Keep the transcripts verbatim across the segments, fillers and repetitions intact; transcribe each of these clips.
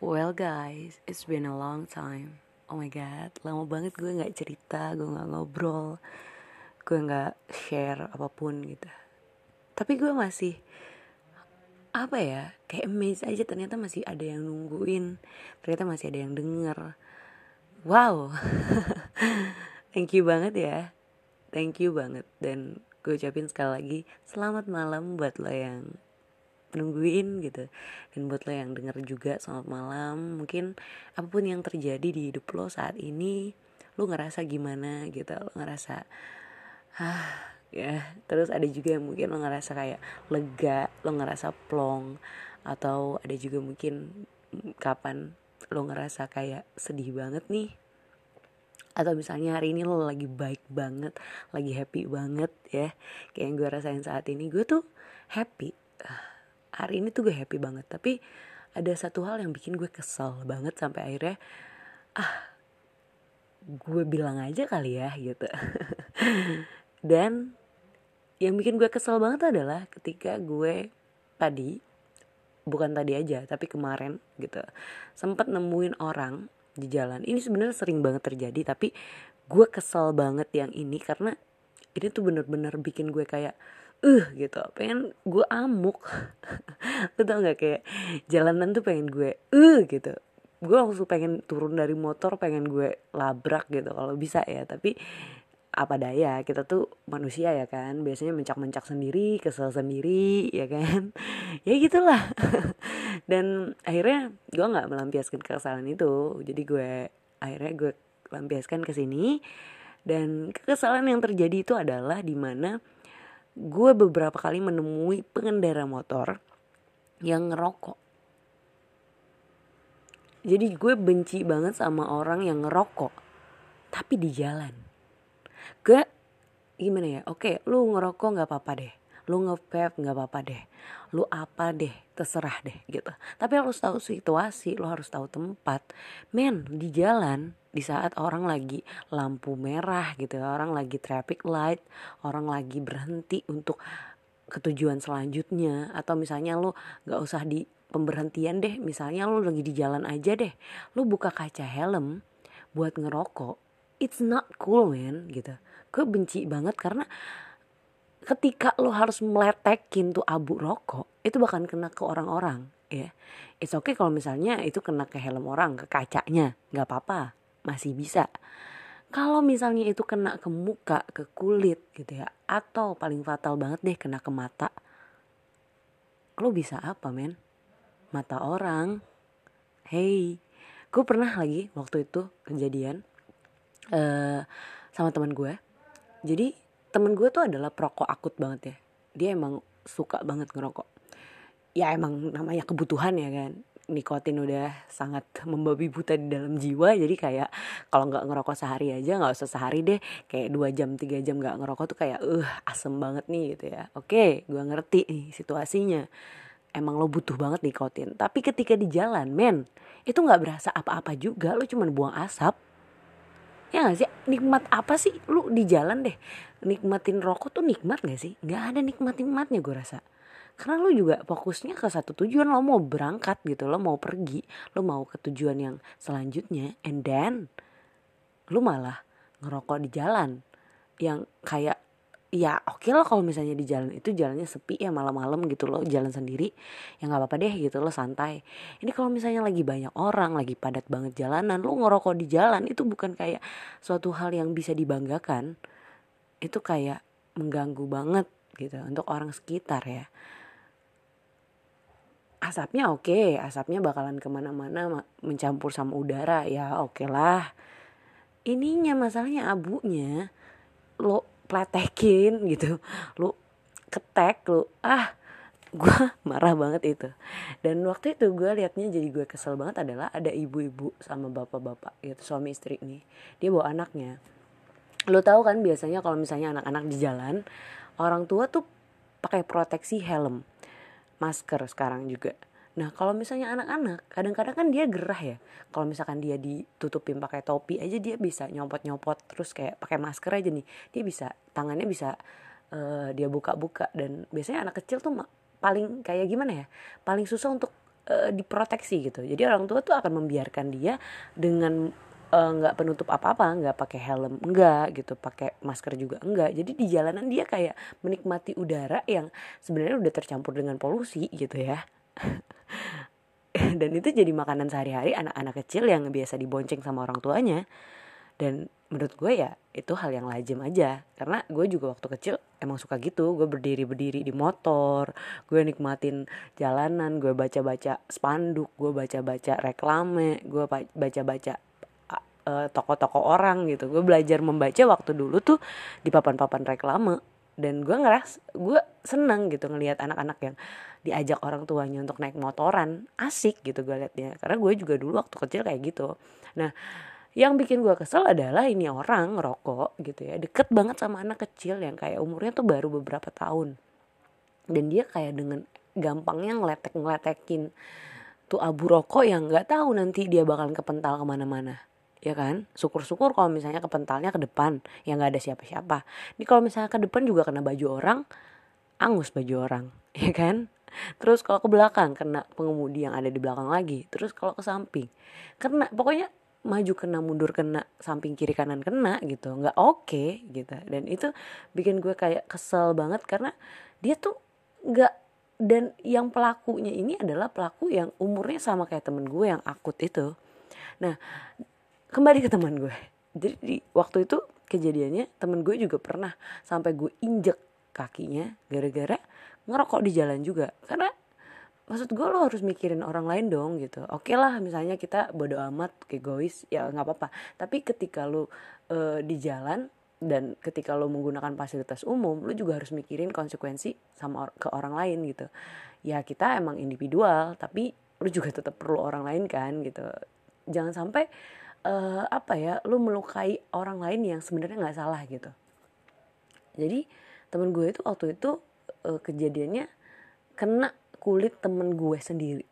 Well guys, it's been a long time. Oh my god, lama banget gue gak cerita, gue gak ngobrol, gue gak share apapun gitu. Tapi gue masih, apa ya, kayak amazed aja, ternyata masih ada yang nungguin, ternyata masih ada yang denger. Wow, thank you banget ya, thank you banget. Dan gue ucapin sekali lagi selamat malam buat lo yang nungguin gitu. Dan buat lo yang denger juga selamat malam. Mungkin apapun yang terjadi di hidup lo saat ini, lo ngerasa gimana gitu. Lo ngerasa ah, ya. Terus ada juga yang mungkin lo ngerasa kayak lega, lo ngerasa plong. Atau ada juga mungkin kapan lo ngerasa kayak sedih banget nih, atau misalnya hari ini lo lagi baik banget, lagi happy banget ya. Kayak yang gue rasain saat ini, gue tuh happy. Hari ini tuh gue happy banget, tapi ada satu hal yang bikin gue kesel banget sampai akhirnya ah gue bilang aja kali ya gitu. Dan yang bikin gue kesel banget adalah ketika gue tadi, bukan tadi aja tapi kemarin gitu, sempat nemuin orang di jalan. Ini sebenarnya sering banget terjadi, tapi gue kesel banget yang ini karena ini tuh bener-bener bikin gue kayak uh gitu, pengen gue amuk. Lo tau gak, kayak jalanan tuh pengen gue uh gitu, gue langsung pengen turun dari motor, pengen gue labrak gitu kalau bisa ya. Tapi apa daya, kita tuh manusia ya kan, biasanya mencak-mencak sendiri, kesel sendiri ya kan. Ya gitulah. Dan akhirnya gue gak melampiaskan kekesalan itu, jadi gue akhirnya gue lampiaskan ke sini. Dan kekesalan yang terjadi itu adalah dimana gue beberapa kali menemui pengendara motor yang ngerokok. Jadi gue benci banget sama orang yang ngerokok tapi di jalan. Gue gimana ya, oke lu ngerokok gak apa-apa deh, lu nge-vape gak apa-apa deh, lu apa deh, terserah deh gitu. Tapi harus tahu situasi, lu harus tahu tempat. Men, di jalan, di saat orang lagi lampu merah gitu, orang lagi traffic light, orang lagi berhenti untuk ketujuan selanjutnya. Atau misalnya lu gak usah di pemberhentian deh, misalnya lu lagi di jalan aja deh, lu buka kaca helm buat ngerokok. It's not cool man gitu. Gue benci banget karena ketika lo harus meletekin tuh abu rokok, itu bahkan kena ke orang-orang ya. It's okay kalau misalnya itu kena ke helm orang, ke kacanya, gak apa-apa, masih bisa. Kalau misalnya itu kena ke muka, ke kulit gitu ya, atau paling fatal banget deh kena ke mata, lo bisa apa men? Mata orang. Hey, gue pernah lagi waktu itu kejadian Uh, sama teman gue. Jadi teman gue tuh adalah perokok akut banget ya. Dia emang suka banget ngerokok. Ya emang namanya kebutuhan ya kan. Nikotin udah sangat membabi buta di dalam jiwa. Jadi kayak kalau gak ngerokok sehari aja, gak usah sehari deh, kayak dua jam tiga jam gak ngerokok tuh kayak uh, asem banget nih gitu ya. Oke, gue ngerti nih situasinya, emang lo butuh banget nikotin. Tapi ketika di jalan men, itu gak berasa apa-apa juga. Lo cuman buang asap. Ya gak sih? Nikmat apa sih? Lu di jalan deh nikmatin rokok tuh nikmat gak sih? Gak ada nikmat-nikmatnya gue rasa. Karena lu juga fokusnya ke satu tujuan. Lo mau berangkat gitu, lo mau pergi, lo mau ke tujuan yang selanjutnya. And then lu malah ngerokok di jalan. Yang kayak ya oke okay lah kalau misalnya di jalan itu jalannya sepi ya, malam-malam gitu lo jalan sendiri, ya gak apa-apa deh gitu, lo santai. Ini kalau misalnya lagi banyak orang, lagi padat banget jalanan, lo ngerokok di jalan itu bukan kayak suatu hal yang bisa dibanggakan. Itu kayak mengganggu banget gitu untuk orang sekitar ya. Asapnya oke okay, asapnya bakalan kemana-mana, mencampur sama udara ya oke okay lah. Ininya masalahnya abunya lo pletekin gitu, lu ketek, lu ah gue marah banget itu. Dan waktu itu gue liatnya jadi gue kesel banget adalah ada ibu-ibu sama bapak-bapak gitu, suami istri nih, dia bawa anaknya. Lu tahu kan biasanya kalau misalnya anak-anak di jalan, orang tua tuh pakai proteksi helm, masker sekarang juga. Nah kalau misalnya anak-anak, kadang-kadang kan dia gerah ya. Kalau misalkan dia ditutupin pakai topi aja, dia bisa nyopot-nyopot. Terus kayak pakai masker aja nih, dia bisa, tangannya bisa uh, dia buka-buka. Dan biasanya anak kecil tuh paling kayak gimana ya, paling susah untuk uh, diproteksi gitu. Jadi orang tua tuh akan membiarkan dia dengan nggak uh, penutup apa-apa, nggak pakai helm, enggak gitu, pakai masker juga enggak. Jadi di jalanan dia kayak menikmati udara yang sebenarnya udah tercampur dengan polusi gitu ya. Dan itu jadi makanan sehari-hari anak-anak kecil yang biasa dibonceng sama orang tuanya. Dan menurut gue ya itu hal yang lazim aja, karena gue juga waktu kecil emang suka gitu. Gue berdiri-berdiri di motor, gue nikmatin jalanan, gue baca-baca spanduk, gue baca-baca reklame, gue baca-baca toko-toko orang gitu. Gue belajar membaca waktu dulu tuh di papan-papan reklame. Dan gue ngeras, gue seneng gitu ngelihat anak-anak yang diajak orang tuanya untuk naik motoran. Asik gitu gue liatnya, karena gue juga dulu waktu kecil kayak gitu. Nah yang bikin gue kesel adalah ini orang ngerokok gitu ya, deket banget sama anak kecil yang kayak umurnya tuh baru beberapa tahun. Dan dia kayak dengan gampangnya ngeletek-ngeletekin tuh abu rokok yang gak tahu nanti dia bakalan kepental kemana-mana, ya kan? Syukur-syukur kalau misalnya kepentalnya ke depan, ya nggak ada siapa-siapa. Ini kalau misalnya ke depan juga kena baju orang, angus baju orang, ya kan? Terus kalau ke belakang kena pengemudi yang ada di belakang lagi. Terus kalau ke samping kena, pokoknya maju kena, mundur kena, samping kiri kanan kena gitu. Nggak oke gitu. Dan itu bikin gue kayak kesel banget, karena dia tuh nggak, dan yang pelakunya ini adalah pelaku yang umurnya sama kayak temen gue yang akut itu. Nah kembali ke teman gue. Jadi di, waktu itu kejadiannya teman gue juga pernah sampai gue injek kakinya gara-gara ngerokok di jalan juga. Karena maksud gue lo harus mikirin orang lain dong gitu. Oke lah misalnya kita bodo amat, egois, ya nggak apa-apa. Tapi ketika lo e, di jalan dan ketika lo menggunakan fasilitas umum, lo juga harus mikirin konsekuensi sama or- ke orang lain gitu. Ya kita emang individual, tapi lo juga tetap perlu orang lain kan gitu. Jangan sampai Uh, apa ya, lu melukai orang lain yang sebenarnya nggak salah gitu. Jadi temen gue itu waktu itu uh, kejadiannya kena kulit temen gue sendiri.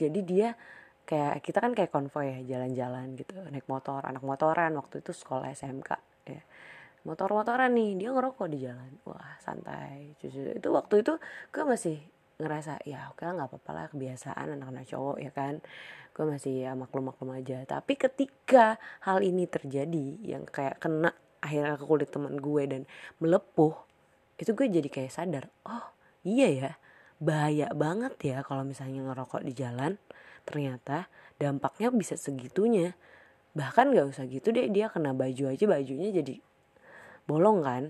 Jadi dia kayak, kita kan kayak konvoy ya, jalan-jalan gitu, naik motor, anak motoran waktu itu sekolah S M K ya. Motor-motoran nih, dia ngerokok di jalan, wah santai. Itu waktu itu gue masih ngerasa ya oke lah, nggak apa-apa lah, kebiasaan anak-anak cowok ya kan. Gue masih ya maklum-maklum aja. Tapi ketika hal ini terjadi, yang kayak kena akhirnya ke kulit teman gue dan melepuh, itu gue jadi kayak sadar, oh iya ya, bahaya banget ya kalau misalnya ngerokok di jalan. Ternyata dampaknya bisa segitunya. Bahkan gak usah gitu deh, dia kena baju aja, bajunya jadi bolong kan,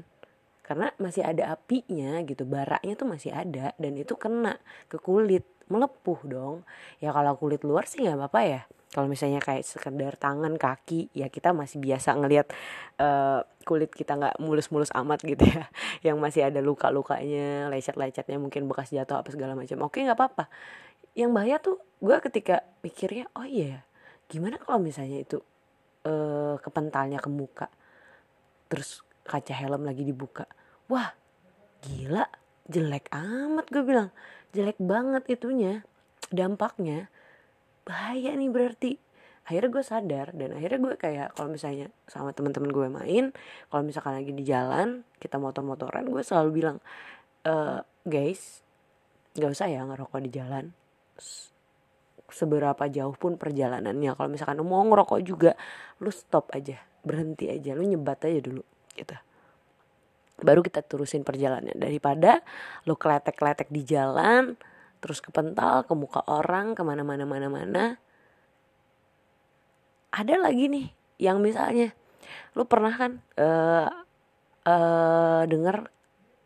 karena masih ada apinya gitu, baraknya tuh masih ada. Dan itu kena ke kulit, melepuh dong. Ya kalau kulit luar sih nggak apa-apa ya. Kalau misalnya kayak sekedar tangan, kaki, ya kita masih biasa ngelihat uh, kulit kita nggak mulus-mulus amat gitu ya, yang masih ada luka-lukanya, lecet-lecetnya, mungkin bekas jatuh apa segala macam. Oke nggak apa-apa. Yang bahaya tuh gue ketika pikirnya, oh iya, gimana kalau misalnya itu uh, kepentalnya ke muka, terus kaca helm lagi dibuka, wah gila, jelek amat gue bilang. Jelek banget itunya, dampaknya bahaya nih berarti. Akhirnya gue sadar, dan akhirnya gue kayak kalau misalnya sama teman-teman gue main, kalau misalkan lagi di jalan kita motor-motoran, gue selalu bilang, e, guys nggak usah ya ngerokok di jalan. Seberapa jauh pun perjalanannya, kalau misalkan mau ngerokok juga, lu stop aja, berhenti aja, lu nyebat aja dulu gitu. Baru kita terusin perjalanan, daripada lo keletek-keletek di jalan terus kepental ke muka orang kemana-mana-mana-mana. Ada lagi nih yang misalnya lo pernah kan uh, uh, dengar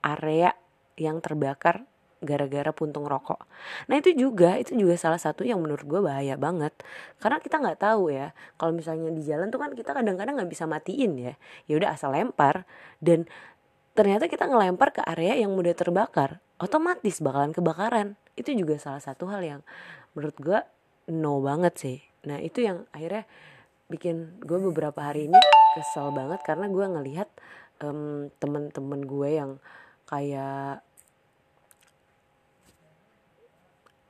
area yang terbakar gara-gara puntung rokok. Nah itu juga itu juga salah satu yang menurut gue bahaya banget, karena kita nggak tahu ya, kalau misalnya di jalan tuh kan kita kadang-kadang nggak bisa matiin ya, ya udah asal lempar. Dan ternyata kita ngelempar ke area yang mudah terbakar, otomatis bakalan kebakaran. Itu juga salah satu hal yang menurut gue no banget sih. Nah itu yang akhirnya bikin gue beberapa hari ini kesel banget, karena gue ngelihat um, temen-temen gue yang kayak,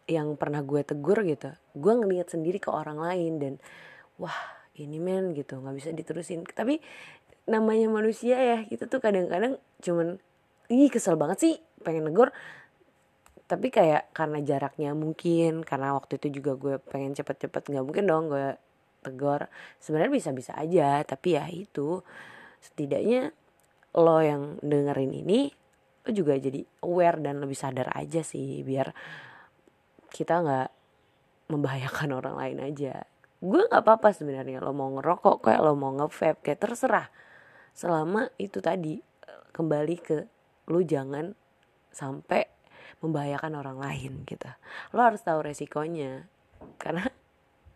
yang pernah gue tegur gitu, gue ngelihat sendiri ke orang lain. Dan wah ini men gitu, gak bisa diterusin. Tapi namanya manusia ya, kita tuh kadang-kadang cuman ih kesel banget sih, pengen negor. Tapi kayak karena jaraknya mungkin, karena waktu itu juga gue pengen cepet-cepet, nggak mungkin dong gue tegor. Sebenarnya bisa-bisa aja, tapi ya itu setidaknya lo yang dengerin ini lo juga jadi aware dan lebih sadar aja sih, biar kita nggak membahayakan orang lain aja. Gue nggak apa-apa sebenarnya lo mau ngerokok kayak lo mau nge-vape kayak terserah, selama itu tadi kembali ke lo jangan sampai membahayakan orang lain gitu. Lo harus tahu resikonya, karena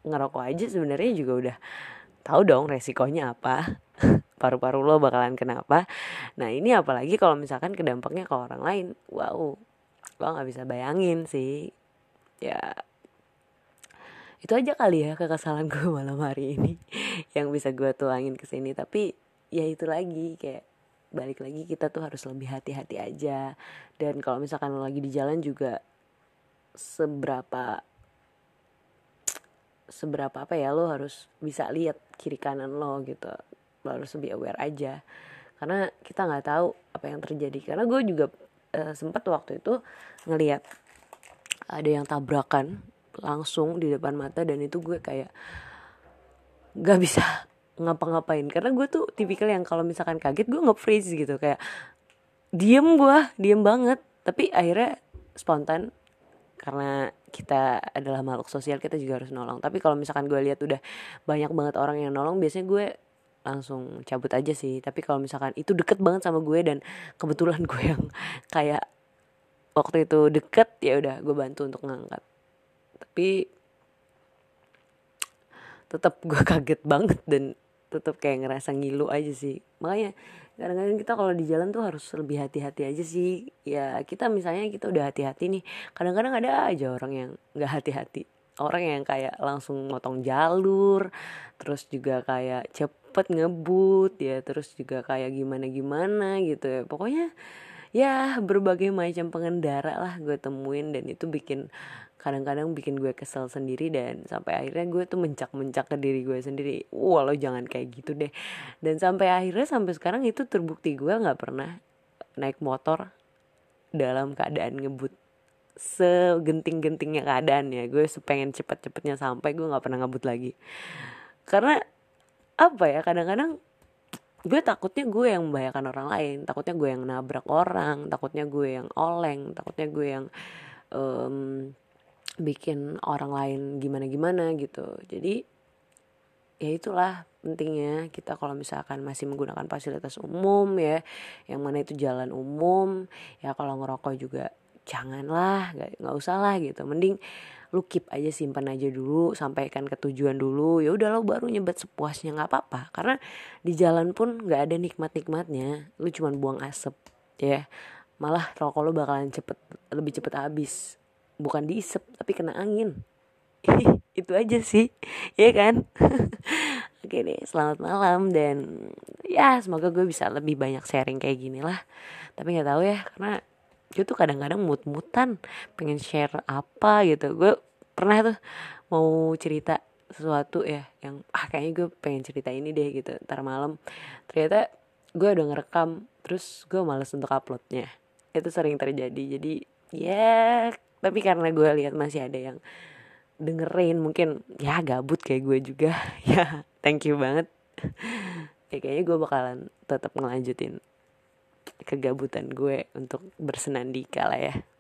ngerokok aja sebenarnya juga udah tahu dong resikonya apa, paru-paru lo bakalan kenapa. Nah ini apalagi kalau misalkan kedampaknya ke orang lain, wow, lo nggak bisa bayangin sih. Ya itu aja kali ya kekesalan gue malam hari ini yang bisa gue tuangin kesini. Tapi ya itu lagi, kayak balik lagi kita tuh harus lebih hati-hati aja. Dan kalau misalkan lo lagi di jalan juga seberapa seberapa apa ya, lo harus bisa lihat kiri kanan lo gitu, lo harus lebih aware aja, karena kita nggak tahu apa yang terjadi. Karena gue juga e, sempat waktu itu ngelihat ada yang tabrakan langsung di depan mata, dan itu gue kayak nggak bisa ngapa-ngapain, karena gue tuh tipikal yang kalau misalkan kaget gue nge-freeze gitu, kayak diem gue, diem banget. Tapi akhirnya spontan, karena kita adalah makhluk sosial, kita juga harus nolong. Tapi kalau misalkan gue lihat udah banyak banget orang yang nolong, biasanya gue langsung cabut aja sih. Tapi kalau misalkan itu deket banget sama gue, dan kebetulan gue yang kayak waktu itu deket, ya udah gue bantu untuk ngangkat. Tapi tetap gue kaget banget dan tetap kayak ngerasa ngilu aja sih. Makanya kadang-kadang kita kalau di jalan tuh harus lebih hati-hati aja sih. Ya kita misalnya kita udah hati-hati nih, kadang-kadang ada aja orang yang gak hati-hati, orang yang kayak langsung motong jalur, terus juga kayak cepet ngebut ya, terus juga kayak gimana-gimana gitu ya. Pokoknya ya berbagai macam pengendara lah gue temuin, dan itu bikin kadang-kadang bikin gue kesel sendiri, dan sampai akhirnya gue tuh mencak-mencak ke diri gue sendiri, wah lo jangan kayak gitu deh. Dan sampai akhirnya sampai sekarang itu terbukti gue nggak pernah naik motor dalam keadaan ngebut, segenting-gentingnya keadaannya, gue sepengen cepet-cepetnya sampai gue nggak pernah ngebut lagi. Karena apa ya, kadang-kadang gue takutnya gue yang membahayakan orang lain, takutnya gue yang nabrak orang, takutnya gue yang oleng, takutnya gue yang um, bikin orang lain gimana-gimana gitu. Jadi ya itulah pentingnya kita kalau misalkan masih menggunakan fasilitas umum ya, yang mana itu jalan umum ya. Kalau ngerokok juga janganlah, gak, gak usah lah gitu. Mending lu keep aja, simpan aja dulu, sampaikan ke tujuan dulu, ya udah lo baru nyebat sepuasnya, gak apa-apa. Karena di jalan pun gak ada nikmat-nikmatnya, lu cuma buang asap ya. Malah rokok lu bakalan cepet, lebih cepet habis, bukan diisep tapi kena angin. Itu aja sih, ya kan? Oke deh, selamat malam, dan ya semoga gue bisa lebih banyak sharing kayak gini lah. Tapi nggak tahu ya, karena gue tuh kadang-kadang mut-mutan pengen share apa gitu. Gue pernah tuh mau cerita sesuatu ya, yang ah kayaknya gue pengen cerita ini deh gitu ntar malam. Ternyata gue udah ngerekam, terus gue malas untuk uploadnya. Itu sering terjadi. Jadi ya, tapi karena gue lihat masih ada yang dengerin, mungkin ya gabut kayak gue juga. Ya, thank you banget. Ya kayaknya gue bakalan tetap ngelanjutin kegabutan gue untuk bersenandika lah ya.